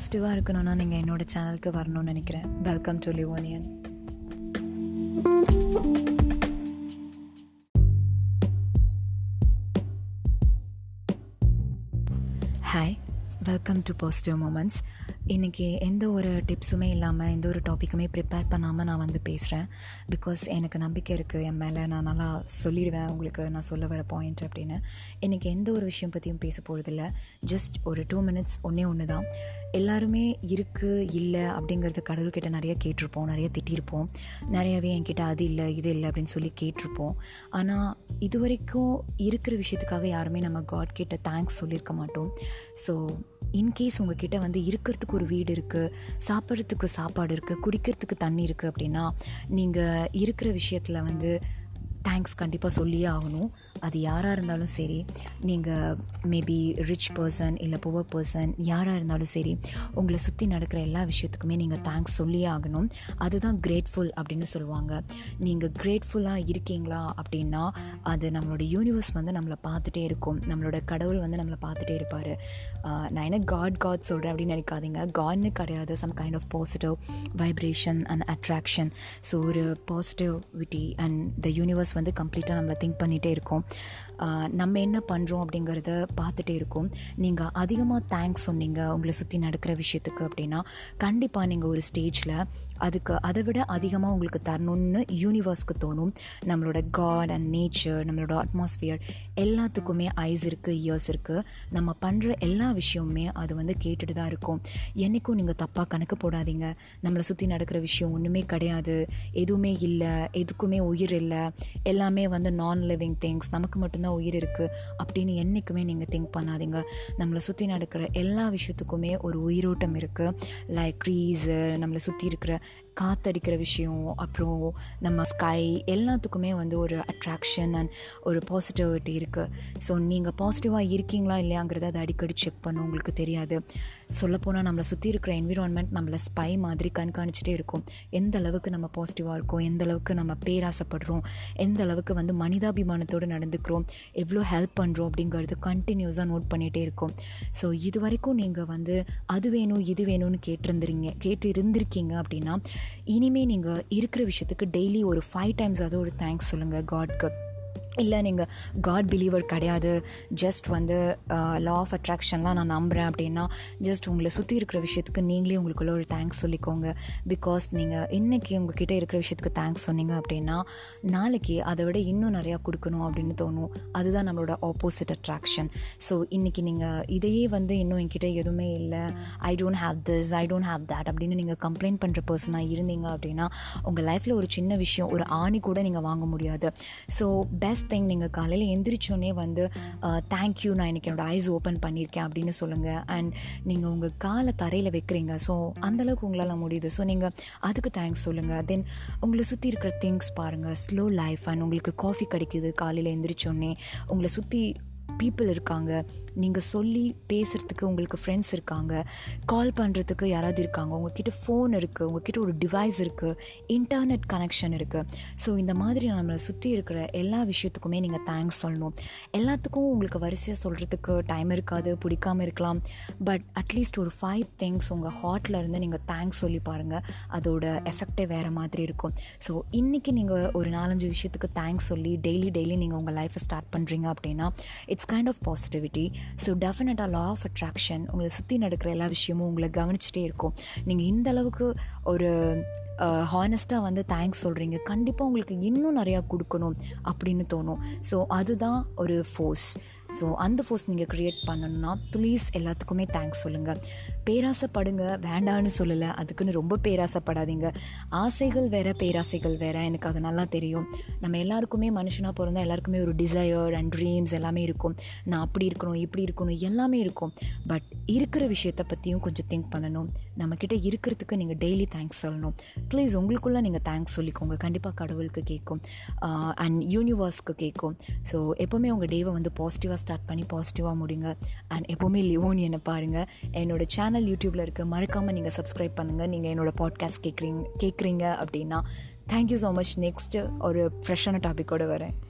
பாசிட்டிவாக இருக்கணும்னா நீங்கள் என்னோடய சேனலுக்கு வரணும்னு நினைக்கிறேன். Welcome to Livonian. Hi, welcome to positive moments. இன்றைக்கி எந்த ஒரு டிப்ஸுமே இல்லாமல், எந்த ஒரு டாப்பிக்குமே ப்ரிப்பேர் பண்ணாமல் நான் வந்து பேசுகிறேன். பிகாஸ் எனக்கு நம்பிக்கை இருக்குது என் மேலே, நான் நல்லா சொல்லிடுவேன் உங்களுக்கு நான் சொல்ல வர பாயிண்ட் அப்படின்னு. இன்றைக்கி எந்த ஒரு விஷயம் பற்றியும் பேச போகிறதில்ல. ஜஸ்ட் ஒரு 2 minutes. ஒன்று தான். எல்லாருமே இருக்குது இல்லை அப்படிங்கிறது கடவுள்கிட்ட நிறைய கேட்டிருப்போம், நிறைய திட்டிருப்போம், நிறையவே என்கிட்ட அது இல்லை இது இல்லை அப்படின்னு சொல்லி கேட்டிருப்போம். ஆனால் இது வரைக்கும் இருக்கிற விஷயத்துக்காக யாருமே நம்ம காட் கிட்ட தேங்க்ஸ் சொல்லியிருக்க மாட்டோம். ஸோ இன்கேஸ் உங்ககிட்ட வந்து இருக்கிறதுக்கு ஒரு வீடு இருக்குது, சாப்பிட்றதுக்கு சாப்பாடு இருக்குது, குடிக்கிறதுக்கு தண்ணி இருக்குது அப்படின்னா நீங்கள் இருக்கிற விஷயத்தில் வந்து தேங்க்ஸ் கண்டிப்பாக சொல்லியே ஆகணும். அது யாராக இருந்தாலும் சரி, நீங்கள் மேபி ரிச் பர்சன் இல்லை புவர் பர்சன், யாராக இருந்தாலும் சரி, உங்களை சுற்றி நடக்கிற எல்லா விஷயத்துக்குமே நீங்கள் தேங்க்ஸ் சொல்லியே ஆகணும். அதுதான் கிரேட்ஃபுல் அப்படின்னு சொல்லுவாங்க. நீங்கள் கிரேட்ஃபுல்லாக இருக்கீங்களா அப்படின்னா அது நம்மளோட யூனிவர்ஸ் வந்து நம்மளை பார்த்துட்டே இருக்கும், நம்மளோட கடவுள் வந்து நம்மளை பார்த்துட்டே இருப்பார். நான் என்ன காட் சொல்கிறேன் அப்படின்னு நினைக்காதீங்க. காட்னு கிடையாது, some kind of positive vibration and attraction. So ஒரு பாசிட்டிவிட்டி அண்ட் த யூனிவர்ஸ் வந்து கம்ப்ளீட்டாக நம்மளை திங்க் பண்ணிகிட்டே இருக்கும். நம்ம என்ன பண்ணுறோம் அப்படிங்கிறத பார்த்துட்டே இருக்கும். நீங்கள் அதிகமாக தேங்க்ஸ் சொன்னீங்க உங்களை சுற்றி நடக்கிற விஷயத்துக்கு அப்படின்னா கண்டிப்பாக நீங்கள் ஒரு ஸ்டேஜில் அதுக்கு அதை விட அதிகமாக உங்களுக்கு தரணும்னு யூனிவர்ஸ்க்கு தோணும். நம்மளோட காட் அண்ட் நேச்சர், நம்மளோட அட்மாஸ்ஃபியர் எல்லாத்துக்குமே ஐஸ் இருக்குது, இயர்ஸ் இருக்குது. நம்ம பண்ணுற எல்லா விஷயமுமே அது வந்து கேட்டுட்டு தான் இருக்கும். என்றைக்கும் நீங்கள் தப்பாக கணக்கு போடாதீங்க. நம்மளை சுற்றி நடக்கிற விஷயம் ஒன்றுமே கிடையாது, எதுவுமே இல்லை, எதுக்குமே உயிர் இல்லை, எல்லாமே வந்து நான் லிவிங் திங்ஸ், நமக்கு மட்டும்தான் உயிர் இருக்குது அப்படின்னு என்றைக்குமே நீங்கள் திங்க் பண்ணாதீங்க. நம்மளை சுற்றி நடக்கிற எல்லா விஷயத்துக்குமே ஒரு உயிரோட்டம் இருக்குது. லைக் க்ரீஸு, நம்மளை சுற்றி இருக்கிற காத்தடிக்கிற விஷயம், அப்புறம் நம்ம ஸ்கை, எல்லாத்துக்குமே வந்து ஒரு அட்ராக்ஷன் அண்ட் ஒரு பாசிட்டிவிட்டி இருக்குது. ஸோ நீங்கள் பாசிட்டிவாக இருக்கீங்களா இல்லையாங்கிறத அதை அடிக்கடி செக் பண்ண உங்களுக்கு தெரியாது. சொல்லப்போனால் நம்மளை சுற்றி இருக்கிற என்விரான்மெண்ட் நம்மளை ஸ்பை மாதிரி கண்காணிச்சிட்டே இருக்கும். எந்த அளவுக்கு நம்ம பாசிட்டிவாக இருக்கோம், எந்த அளவுக்கு நம்ம பேராசைப்படுறோம், எந்த அளவுக்கு வந்து மனிதாபிமானத்தோடு நடந்துக்கிறோம், எவ்வளோ ஹெல்ப் பண்ணுறோம் அப்படிங்கிறது கண்டினியூஸாக நோட் பண்ணிகிட்டே இருக்கும். ஸோ இது வரைக்கும் நீங்கள் வந்து அது வேணும் இது வேணும்னு கேட்டு இருந்திருக்கீங்க அப்படின்னா இனிமேல் நீங்கள் இருக்கிற விஷயத்துக்கு டெய்லி ஒரு 5 times அது ஒரு தேங்க்ஸ் சொல்லுங்கள் காட்க்கு. இல்லை நீங்கள் காட் பிலீவர் கிடையாது, ஜஸ்ட் வந்து லா ஆஃப் அட்ராக்ஷன்லாம் நான் நம்புகிறேன் அப்படின்னா ஜஸ்ட் உங்களை சுற்றி இருக்கிற விஷயத்துக்கு நீங்களே உங்களுக்குள்ள ஒரு தேங்க்ஸ் சொல்லிக்கோங்க. பிகாஸ் நீங்கள் இன்றைக்கி உங்கள்கிட்ட இருக்கிற விஷயத்துக்கு தேங்க்ஸ் சொன்னீங்க அப்படின்னா நாளைக்கு அதை விட இன்னும் நிறையா கொடுக்கணும் அப்படின்னு தோணும். அதுதான் நம்மளோட ஆப்போசிட் அட்ராக்ஷன். ஸோ இன்றைக்கி நீங்கள் இதையே வந்து இன்னும் என்கிட்ட எதுவுமே இல்லை, I don't have this, I don't have that அப்படின்னு நீங்கள் கம்ப்ளைண்ட் பண்ணுற பர்சனாக இருந்தீங்க அப்படின்னா உங்கள் லைஃப்பில் ஒரு சின்ன விஷயம், ஒரு ஆணி கூட நீங்கள் வாங்க முடியாது. ஸோ பெஸ்ட் திங், நீங்கள் காலையில் எந்திரிச்சோடனே வந்து தேங்க்யூ நான் இன்றைக்கி என்னோடய ஐஸ் ஓப்பன் பண்ணியிருக்கேன் அப்படின்னு சொல்லுங்கள். அண்ட் நீங்கள் உங்கள் காலை தரையில் வைக்கிறீங்க, ஸோ அந்தளவுக்கு உங்களால் முடியுது, ஸோ நீங்கள் அதுக்கு தேங்க்ஸ் சொல்லுங்கள். தென் உங்களை சுற்றி இருக்கிற திங்ஸ் பாருங்கள், ஸ்லோ லைஃப். அண்ட் உங்களுக்கு காஃபி கிடைக்கிது காலையில் எந்திரிச்சோடனே, உங்களை சுற்றி பீப்புள் இருக்காங்க, நீங்கள் சொல்லி பேசுகிறதுக்கு உங்களுக்கு ஃப்ரெண்ட்ஸ் இருக்காங்க, கால் பண்ணுறதுக்கு யாராவது இருக்காங்க, உங்கள்கிட்ட ஃபோன் இருக்குது, உங்கள்கிட்ட ஒரு டிவைஸ் இருக்குது, இன்டர்நெட் கனெக்ஷன் இருக்குது. ஸோ இந்த மாதிரி நம்மளை சுற்றி இருக்கிற எல்லா விஷயத்துக்குமே நீங்கள் தேங்க்ஸ் சொல்லணும். எல்லாத்துக்கும் உங்களுக்கு வரிசையாக சொல்கிறதுக்கு டைம் இருக்காது, பிடிக்காமல் இருக்கலாம். பட் அட்லீஸ்ட் ஒரு 5 things உங்கள் ஹார்ட்டில் இருந்து நீங்கள் தேங்க்ஸ் சொல்லி பாருங்கள். அதோட எஃபெக்டே வேறு மாதிரி இருக்கும். ஸோ இன்றைக்கி நீங்கள் ஒரு 4-5 விஷயத்துக்கு தேங்க்ஸ் சொல்லி டெய்லி நீங்கள் உங்கள் லைஃப்பை ஸ்டார்ட் பண்ணுறீங்க அப்படின்னா it's kind of positivity. So டெஃபினட்டாக லா ஆஃப் அட்ராக்ஷன் உங்களை சுற்றி நடக்கிற எல்லா விஷயமும் உங்களை கவனிச்சிட்டே இருக்கும். நீங்கள் இந்தளவுக்கு ஒரு ஹானஸ்ட்டாக வந்து தேங்க்ஸ் சொல்கிறீங்க, கண்டிப்பாக உங்களுக்கு இன்னும் நிறையா கொடுக்கணும் அப்படின்னு தோணும். ஸோ அதுதான் ஒரு ஃபோர்ஸ். ஸோ அந்த ஃபோர்ஸ் நீங்கள் க்ரியேட் பண்ணணும்னா ப்ளீஸ் எல்லாத்துக்குமே தேங்க்ஸ் சொல்லுங்கள். பேராசைப்படுங்க, வேண்டான்னு சொல்லலை, அதுக்குன்னு ரொம்ப பேராசைப்படாதீங்க. ஆசைகள் வேறு, பேராசைகள் வேறு, எனக்கு அது நல்லா தெரியும். நம்ம எல்லாருக்குமே மனுஷனாக பிறந்தால் எல்லாருக்குமே ஒரு டிசையர் அண்ட் ட்ரீம்ஸ் எல்லாமே இருக்கும். நான் அப்படி இருக்கணும், இப்படி இருக்கணும், எல்லாமே இருக்கும். பட் இருக்கிற விஷயத்தை பற்றியும் கொஞ்சம் திங்க் பண்ணணும். நம்மக்கிட்ட இருக்கிறதுக்கு நீங்கள் டெய்லி தேங்க்ஸ் சொல்லணும். ப்ளீஸ் உங்களுக்குள்ளே நீங்கள் தேங்க்ஸ் சொல்லிக்கோங்க. கண்டிப்பாக கடவுளுக்கு கேட்கும் அண்ட் யூனிவர்ஸ்க்கு கேட்கும். ஸோ எப்போவுமே உங்கள் டேவை வந்து பாசிட்டிவாக ஸ்டார்ட் பண்ணி பாசிட்டிவாக முடிங்க. அண்ட் எப்போவுமே லிவோனியனை பாருங்கள். என்னோடய சேனல் யூடியூப்பில் இருக்க, மறக்காமல் நீங்கள் சப்ஸ்கிரைப் பண்ணுங்கள். நீங்கள் என்னோடய பாட்காஸ்ட் கேட்குறீங்க அப்படின்னா தேங்க்யூ ஸோ மச். நெக்ஸ்ட்டு ஒரு ஃப்ரெஷ்ஷான டாப்பிக்கோடு வரேன்.